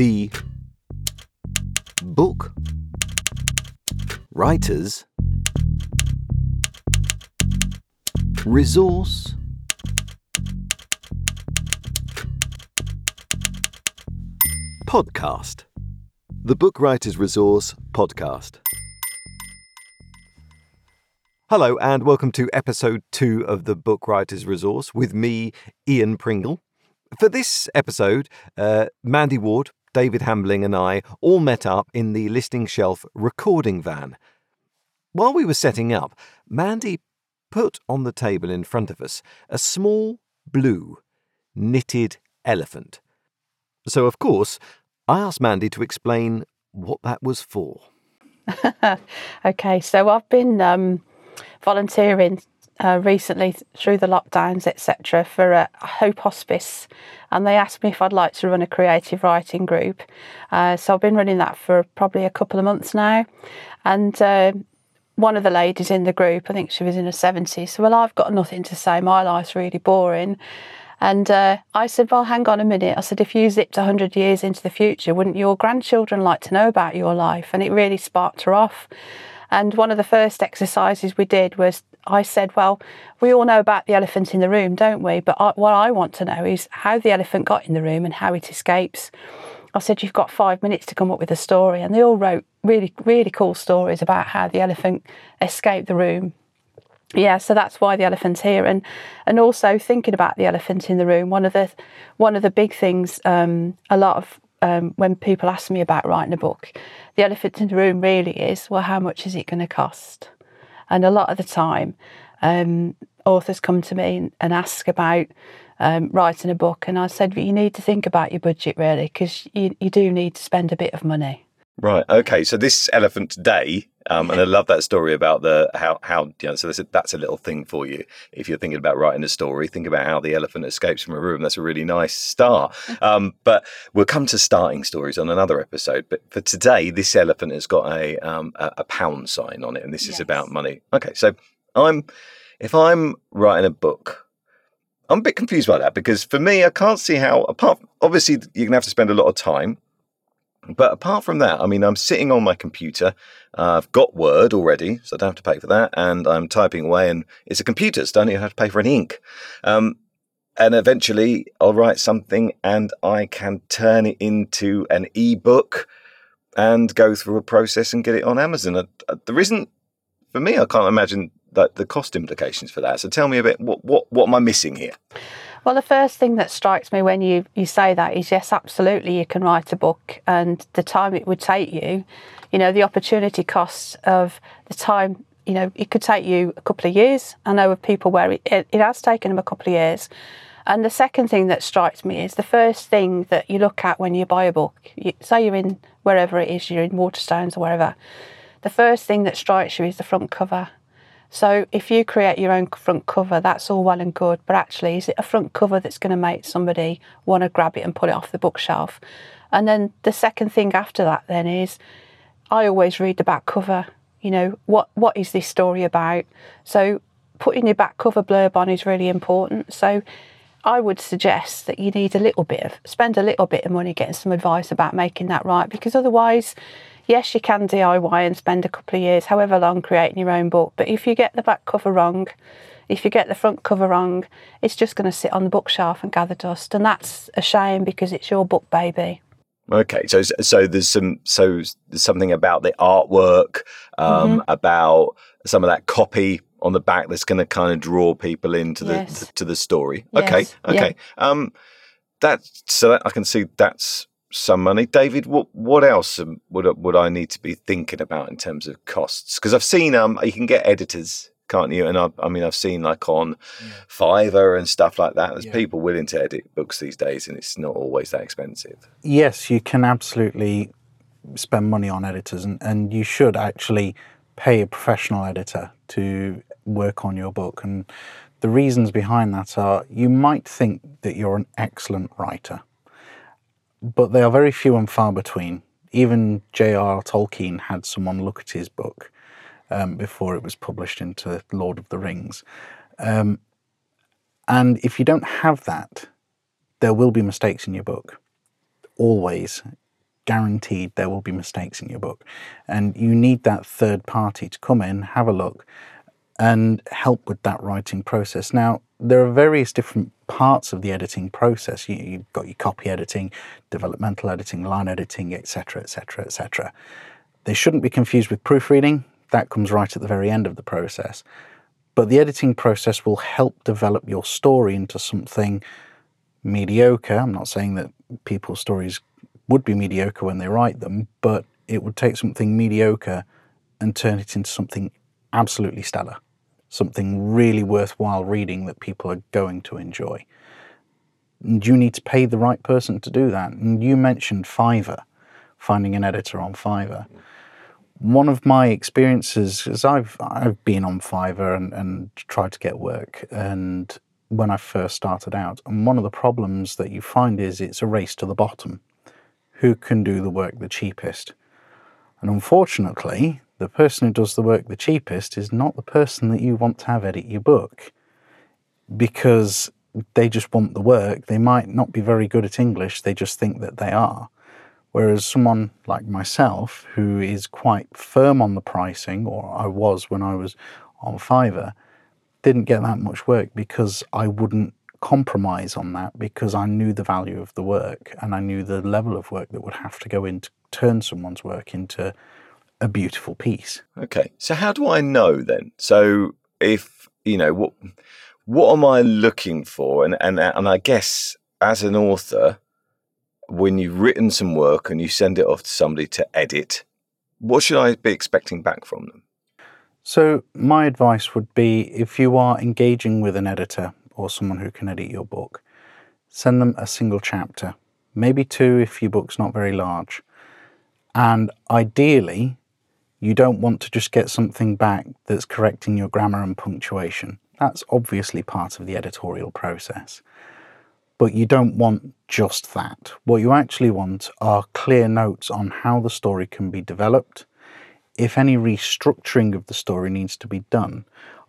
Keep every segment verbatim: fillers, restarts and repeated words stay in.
The Book Writers Resource Podcast. The Book Writers Resource Podcast. Hello and welcome to episode two of the Book Writers Resource with me, Ian Pringle. For this episode, uh, Mandy Ward, David Hambling and I all met up in the Listening Shelf recording van. While we were setting up, Mandy put on the table in front of us a small blue knitted elephant. So, of course, I asked Mandy to explain what that was for. Okay, so I've been um, volunteering uh, recently through the lockdowns, et cetera, for uh, Hope Hospice, and they asked me if I'd like to run a creative writing group. Uh, so I've been running that for probably a couple of months now, and uh, one of the ladies in the group, I think she was in her seventies, so well, I've got nothing to say. My life's really boring. And uh, I said, well, hang on a minute. I said, if you zipped one hundred years into the future, wouldn't your grandchildren like to know about your life? And it really sparked her off. And one of the first exercises we did was, I said, well, we all know about the elephant in the room, don't we? But I, what I want to know is how the elephant got in the room and how it escapes. I said, you've got five minutes to come up with a story. And they all wrote really, really cool stories about how the elephant escaped the room. Yeah, so that's why the elephant's here, and and also thinking about the elephant in the room. One of the one of the big things, um, a lot of um, when people ask me about writing a book, the elephant in the room really is, well, how much is it going to cost? And a lot of the time, um, authors come to me and ask about um, writing a book, and I said, well, you need to think about your budget really, because you you do need to spend a bit of money. Right. Okay. So this elephant today, um, and I love that story about the how how you know. So that's a, that's a little thing for you if you're thinking about writing a story. Think about how the elephant escapes from a room. That's a really nice start. Um, but we'll come to starting stories on another episode. But for today, this elephant has got a um, a, a pound sign on it, and this yes. is about money. Okay. So I'm if I'm writing a book, I'm a bit confused by that, because for me, I can't see how. Apart from, obviously, you're gonna have to spend a lot of time. But apart from that, I mean, I'm sitting on my computer. Uh, I've got Word already, so I don't have to pay for that. And I'm typing away, and it's a computer, so I don't even have to pay for any ink. Um, and eventually I'll write something and I can turn it into an ebook and go through a process and get it on Amazon. I, I, there isn't, for me, I can't imagine that the cost implications for that. So tell me a bit, what, what, what am I missing here? Well, the first thing that strikes me when you, you say that is, yes, absolutely, you can write a book, and the time it would take you, you know, the opportunity costs of the time, you know, it could take you a couple of years. I know of people where it, it, it has taken them a couple of years. And the second thing that strikes me is the first thing that you look at when you buy a book, you, say you're in wherever it is, you're in Waterstones or wherever, the first thing that strikes you is the front cover. So if you create your own front cover, that's all well and good, but actually, is it a front cover that's going to make somebody want to grab it and pull it off the bookshelf? And then the second thing after that then is, I always read the back cover. You know, what what is this story about? So putting your back cover blurb on is really important. So I would suggest that you need a little bit of, spend a little bit of money getting some advice about making that right, because otherwise, yes, you can D I Y and spend a couple of years, however long, creating your own book. But if you get the back cover wrong, if you get the front cover wrong, it's just going to sit on the bookshelf and gather dust. And that's a shame, because it's your book, baby. Okay, so so there's some so there's something about the artwork, um, mm-hmm. about some of that copy on the back that's going to kind of draw people into the yes. to, to the story. Okay, yes. okay. Yeah. Um, that so that I can see that's. Some money. David, what what else would would I need to be thinking about in terms of costs? Because I've seen um you can get editors, can't you? And I, I mean I've seen like on yeah. Fiverr and stuff like that. There's yeah. people willing to edit books these days, and it's not always that expensive. Yes, you can absolutely spend money on editors, and, and you should actually pay a professional editor to work on your book. And the reasons behind that are, you might think that you're an excellent writer, but they are very few and far between. Even J R Tolkien had someone look at his book um, before it was published into Lord of the Rings. Um, and if you don't have that, there will be mistakes in your book, always. guaranteed there will be mistakes in your book. And you need that third party to come in, have a look, and help with that writing process. Now, there are various different parts of the editing process. You, you've got your copy editing, developmental editing, line editing, et cetera, et cetera, et cetera. They shouldn't be confused with proofreading. That comes right at the very end of the process. But the editing process will help develop your story into something mediocre. I'm not saying that people's stories would be mediocre when they write them, but it would take something mediocre and turn it into something absolutely stellar. Something really worthwhile reading that people are going to enjoy. And you need to pay the right person to do that. And you mentioned Fiverr, finding an editor on Fiverr. One of my experiences is I've I've been on Fiverr and, and tried to get work, and when I first started out, and one of the problems that you find is it's a race to the bottom. Who can do the work the cheapest? And unfortunately, the person who does the work the cheapest is not the person that you want to have edit your book, because they just want the work. They might not be very good at English, they just think that they are. Whereas someone like myself, who is quite firm on the pricing, or I was when I was on Fiverr, didn't get that much work because I wouldn't compromise on that, because I knew the value of the work and I knew the level of work that would have to go in to turn someone's work into a beautiful piece. Okay, so how do I know then? So if, you know, what what am I looking for? And and and I guess as an author, when you've written some work and you send it off to somebody to edit, what should I be expecting back from them? So my advice would be, if you are engaging with an editor or someone who can edit your book, send them a single chapter, maybe two if your book's not very large. And ideally, you don't want to just get something back that's correcting your grammar and punctuation. That's obviously part of the editorial process. But you don't want just that. What you actually want are clear notes on how the story can be developed, if any restructuring of the story needs to be done.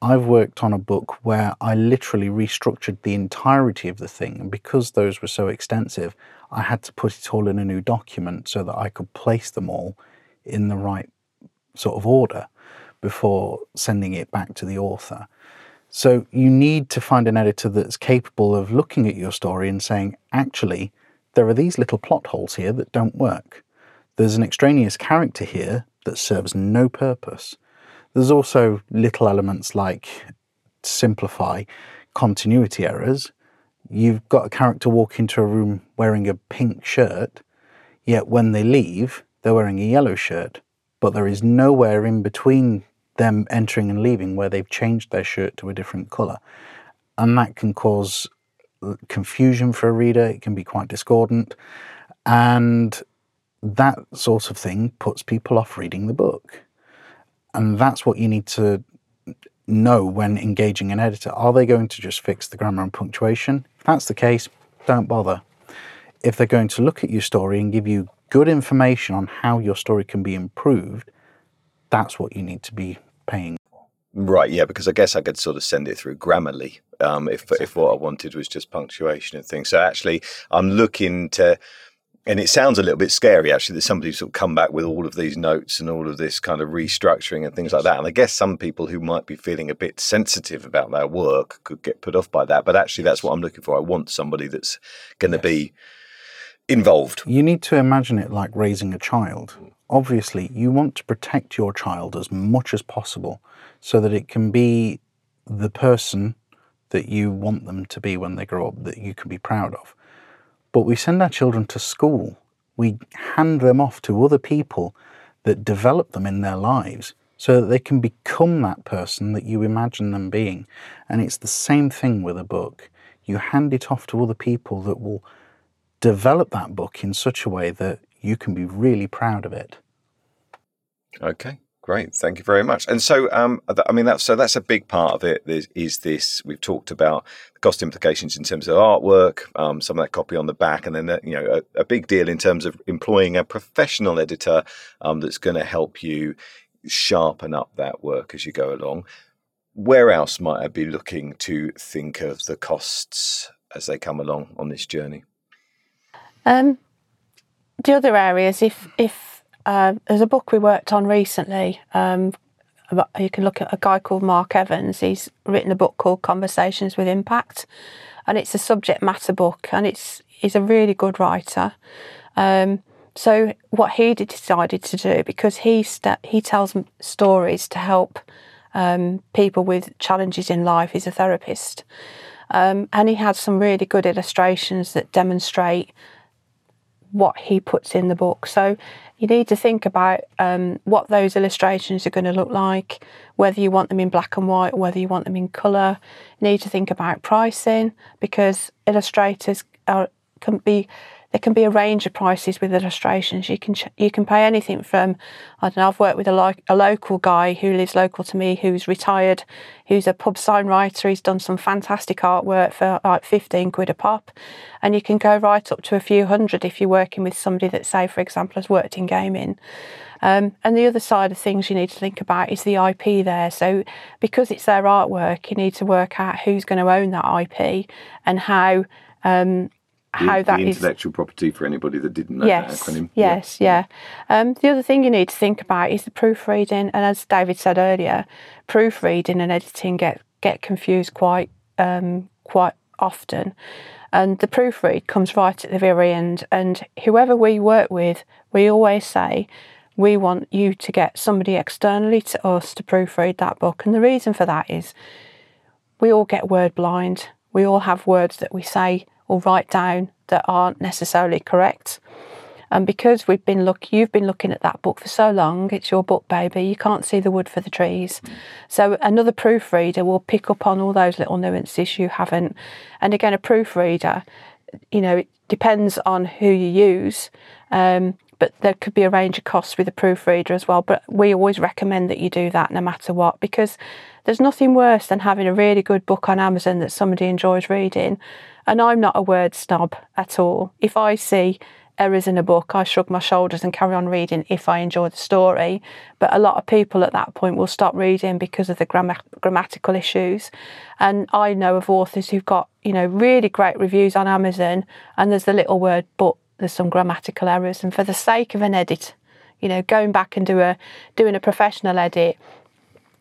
I've worked on a book where I literally restructured the entirety of the thing, and because those were so extensive, I had to put it all in a new document so that I could place them all in the right sort of order before sending it back to the author. So you need to find an editor that's capable of looking at your story and saying, actually, there are these little plot holes here that don't work. There's an extraneous character here that serves no purpose. There's also little elements like, to simplify, continuity errors. You've got a character walk into a room wearing a pink shirt, yet when they leave, they're wearing a yellow shirt. But there is nowhere in between them entering and leaving where they've changed their shirt to a different colour. And that can cause confusion for a reader. It can be quite discordant. And that sort of thing puts people off reading the book. And that's what you need to know when engaging an editor. Are they going to just fix the grammar and punctuation? If that's the case, don't bother. If they're going to look at your story and give you good information on how your story can be improved, that's what you need to be paying for. Right, yeah, because I guess I could sort of send it through Grammarly um, if exactly. if what I wanted was just punctuation and things. So actually, I'm looking to... And it sounds a little bit scary, actually, that somebody's sort of come back with all of these notes and all of this kind of restructuring and things like that. And I guess some people who might be feeling a bit sensitive about their work could get put off by that. But actually, that's what I'm looking for. I want somebody that's going to yes. be involved. You need to imagine it like raising a child. Obviously, you want to protect your child as much as possible so that it can be the person that you want them to be when they grow up, that you can be proud of. But we send our children to school. We hand them off to other people that develop them in their lives so that they can become that person that you imagine them being. And it's the same thing with a book. You hand it off to other people that will develop that book in such a way that you can be really proud of it. Okay, great. Thank you very much. And so, um, I mean, that's, so that's a big part of it is, is this, we've talked about cost implications in terms of artwork, um, some of that copy on the back, and then that, you know, a, a big deal in terms of employing a professional editor um, that's going to help you sharpen up that work as you go along. Where else might I be looking to think of the costs as they come along on this journey? Um, the other areas, if if uh, there's a book we worked on recently, um, you can look at a guy called Mark Evans. He's written a book called Conversations with Impact, and it's a subject matter book, and it's he's a really good writer. Um, so what he decided to do, because he st- he tells stories to help um, people with challenges in life. He's a therapist, um, and he had some really good illustrations that demonstrate what he puts in the book. So you need to think about um, what those illustrations are going to look like, whether you want them in black and white or whether you want them in colour. You need to think about pricing, because illustrators are, can be, there can be a range of prices with illustrations. You can you can pay anything from, I don't know, I've worked with a, lo- a local guy who lives local to me, who's retired, who's a pub sign writer. He's done some fantastic artwork for like fifteen quid a pop. And you can go right up to a few hundred if you're working with somebody that, say, for example, has worked in gaming. Um, and the other side of things you need to think about is the I P there. So because it's their artwork, you need to work out who's going to own that I P and how... Um, How the, that the intellectual is, property, for anybody that didn't know yes, that acronym. Yes, yeah. yeah. Um, the other thing you need to think about is the proofreading. And as David said earlier, proofreading and editing get, get confused quite um, quite often. And the proofread comes right at the very end. And whoever we work with, we always say, we want you to get somebody externally to us to proofread that book. And the reason for that is we all get word blind. We all have words that we say or write down that aren't necessarily correct. And because we've been look, you've been looking at that book for so long, it's your book, baby, you can't see the wood for the trees. Mm. So another proofreader will pick up on all those little nuances you haven't. And again, a proofreader, you know, it depends on who you use, um, but there could be a range of costs with a proofreader as well. But we always recommend that you do that no matter what, because there's nothing worse than having a really good book on Amazon that somebody enjoys reading. And I'm not a word snob at all. If I see errors in a book, I shrug my shoulders and carry on reading if I enjoy the story. But a lot of people at that point will stop reading because of the grammar- grammatical issues. And I know of authors who've got, you know, really great reviews on Amazon, and there's the little word, but there's some grammatical errors. And for the sake of an edit, you know, going back and do a doing a professional edit,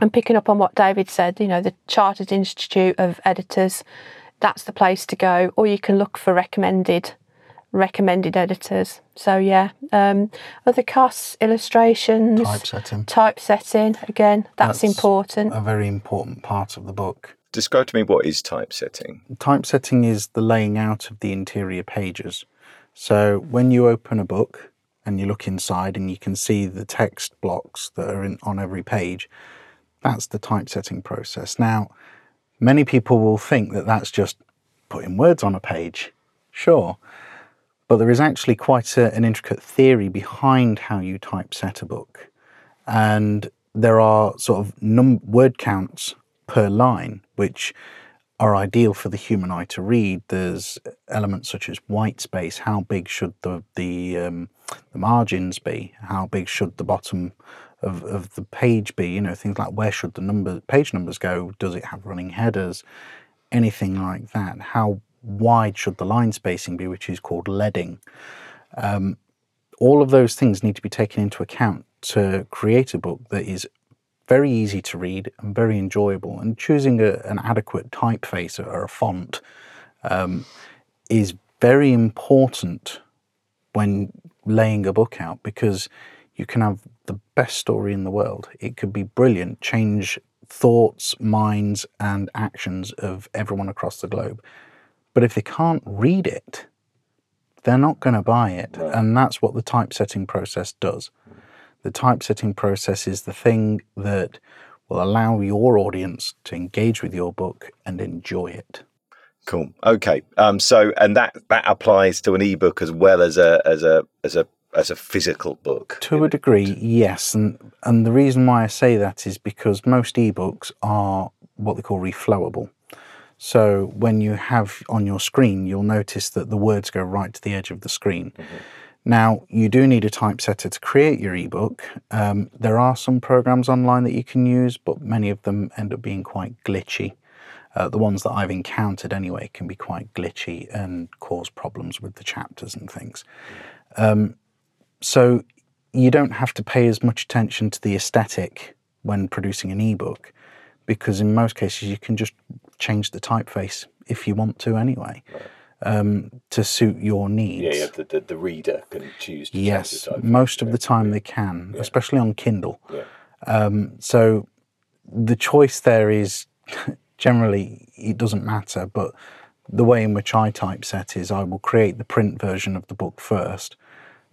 and picking up on what David said, you know, the Chartered Institute of Editors, that's the place to go, or you can look for recommended recommended editors. So yeah, um, other costs, illustrations, typesetting, typesetting again, that's, that's important. A very important part of the book. Describe to me what is typesetting. Typesetting is the laying out of the interior pages. So when you open a book and you look inside and you can see the text blocks that are in, on every page, that's the typesetting process. Now, many people will think that that's just putting words on a page, sure, but there is actually quite a, an intricate theory behind how you typeset a book, and there are sort of num- word counts per line, which are ideal for the human eye to read. There's elements such as white space, how big should the the, um, the margins be, how big should the bottom Of, of the page be, you know, things like where should the number, page numbers go, does it have running headers, anything like that. How wide should the line spacing be, which is called leading. Um, all of those things need to be taken into account to create a book that is very easy to read and very enjoyable. And choosing a, an adequate typeface or a font um, is very important when laying a book out, because you can have the best story in the world. It could be brilliant, change thoughts, minds, and actions of everyone across the globe. But if they can't read it, they're not going to buy it. Right. And that's what the typesetting process does. The typesetting process is the thing that will allow your audience to engage with your book and enjoy it. Cool. Okay. Um, so, and that, that applies to an ebook as well as a, as a, as a, as a physical book? To a degree, yes. And and the reason why I say that is because most ebooks are what they call reflowable. So when you have on your screen, you'll notice that the words go right to the edge of the screen. Mm-hmm. Now, you do need a typesetter to create your ebook. Um, there are some programs online that you can use, but many of them end up being quite glitchy. Uh, the ones that I've encountered anyway can be quite glitchy and cause problems with the chapters and things. Mm-hmm. Um, So you don't have to pay as much attention to the aesthetic when producing an ebook, because in most cases you can just change the typeface if you want to anyway, right. um, to suit your needs. Yeah, yeah the, the, the reader can choose to yes, change the typeface. Yes, most of yeah. the time they can, yeah. especially on Kindle. Yeah. Um, so the choice there is generally it doesn't matter, but the way in which I typeset is I will create the print version of the book first,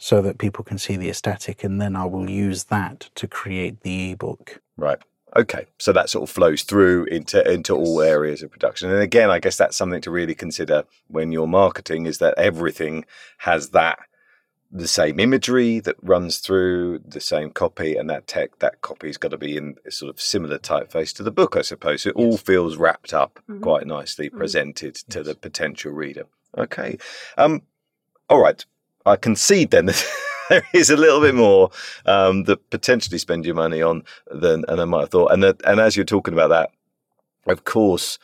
so that people can see the aesthetic, and then I will use that to create the ebook. Right. Okay. So that sort of flows through into into yes. all areas of production. And again, I guess that's something to really consider when you're marketing, is that everything has that the same imagery that runs through the same copy, and that tech, that copy's got to be in sort of similar typeface to the book, I suppose. So it yes. all feels wrapped up mm-hmm. quite nicely, presented mm-hmm. to yes. the potential reader. Okay. Um. All right. I concede then that there is a little bit more um, that potentially spend your money on than and I might have thought. And that, and as you're talking about that, of course,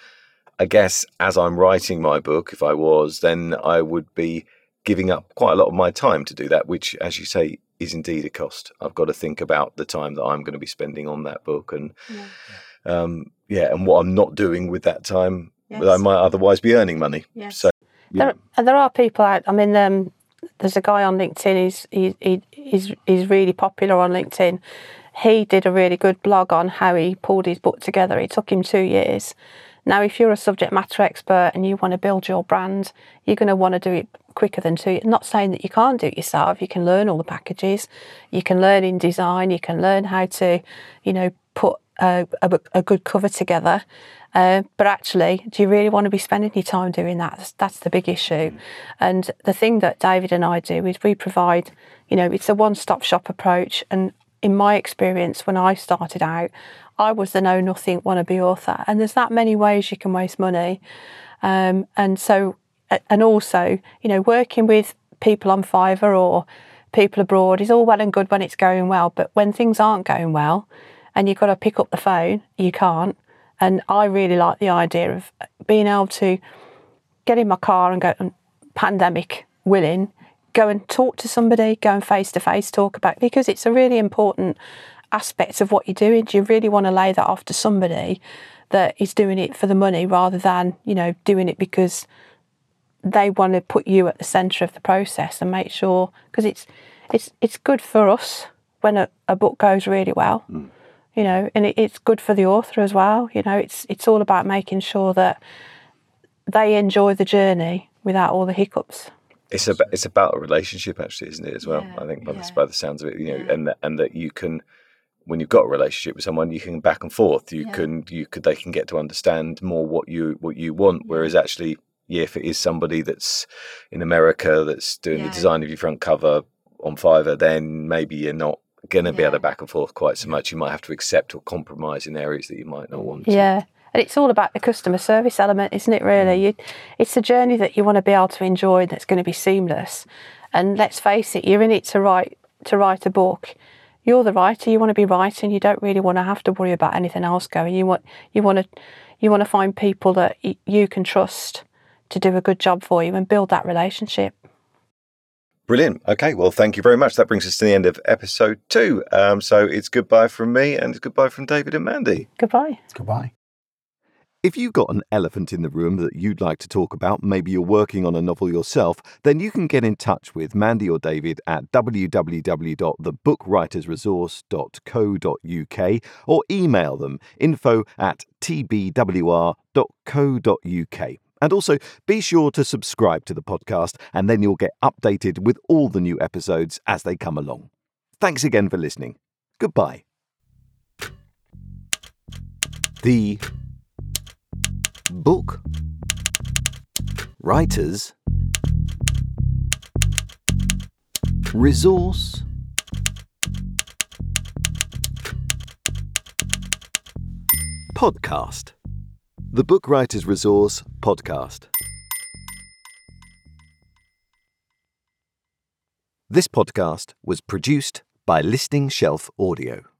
I guess as I'm writing my book, if I was, then I would be giving up quite a lot of my time to do that, which, as you say, is indeed a cost. I've got to think about the time that I'm going to be spending on that book and, yeah, um, yeah and what I'm not doing with that time yes. that I might otherwise be earning money. Yes. So, yeah. there, there are people out, I mean... Um, there's a guy on LinkedIn, he's, he, he, he's, he's really popular on LinkedIn. He did a really good blog on how he pulled his book together. It took him two years. Now, if you're a subject matter expert and you want to build your brand, you're going to want to do it quicker than two years. I'm not saying that you can't do it yourself. You can learn all the packages. You can learn in design. You can learn how to, you know, put a, a, a good cover together. Uh, but actually, do you really want to be spending your time doing that? That's, that's the big issue. And the thing that David and I do is we provide, you know, it's a one-stop shop approach. And in my experience, when I started out, I was the know-nothing wannabe author. And there's that many ways you can waste money. Um, and so, and also, you know, working with people on Fiverr or people abroad is all well and good when it's going well. But when things aren't going well and you've got to pick up the phone, you can't. And I really like the idea of being able to get in my car and go, pandemic willing, go and talk to somebody, go and face-to-face talk about, because it's a really important aspect of what you're doing. Do you really want to lay that off to somebody that is doing it for the money rather than, you know, doing it because they want to put you at the centre of the process and make sure, because it's, it's, it's good for us when a, a book goes really well. Mm. You know, and it, it's good for the author as well. You know, it's it's all about making sure that they enjoy the journey without all the hiccups. It's about it's about a relationship, actually, isn't it? As well, yeah, I think by, yeah. the, by the sounds of it, you know, yeah. and and that you can, when you've got a relationship with someone, you can back and forth. You yeah. can you could they can get to understand more what you what you want. Whereas actually, yeah, if it is somebody that's in America that's doing yeah. the design of your front cover on Fiverr, then maybe you're not going to yeah. be able to back and forth quite so much. You might have to accept or compromise in areas that you might not want to. Yeah, and it's all about the customer service element, isn't it, really? Yeah. You, it's a journey that you want to be able to enjoy that's going to be seamless. And let's face it, you're in it to write to write a book. You're the writer, you want to be writing, you don't really want to have to worry about anything else going. You want you want to you want to find people that y- you can trust to do a good job for you and build that relationship. Brilliant. Okay, well, thank you very much. That brings us to the end of episode two. Um, so it's goodbye from me and it's goodbye from David and Mandy. Goodbye. Goodbye. If you've got an elephant in the room that you'd like to talk about, maybe you're working on a novel yourself, then you can get in touch with Mandy or David at w w w dot the book writers resource dot co dot u k or email them info at t b w r dot co dot u k. And also, be sure to subscribe to the podcast, and then you'll get updated with all the new episodes as they come along. Thanks again for listening. Goodbye. The Book Writers Resource Podcast. The Book Writers Resource Podcast. This podcast was produced by Listening Shelf Audio.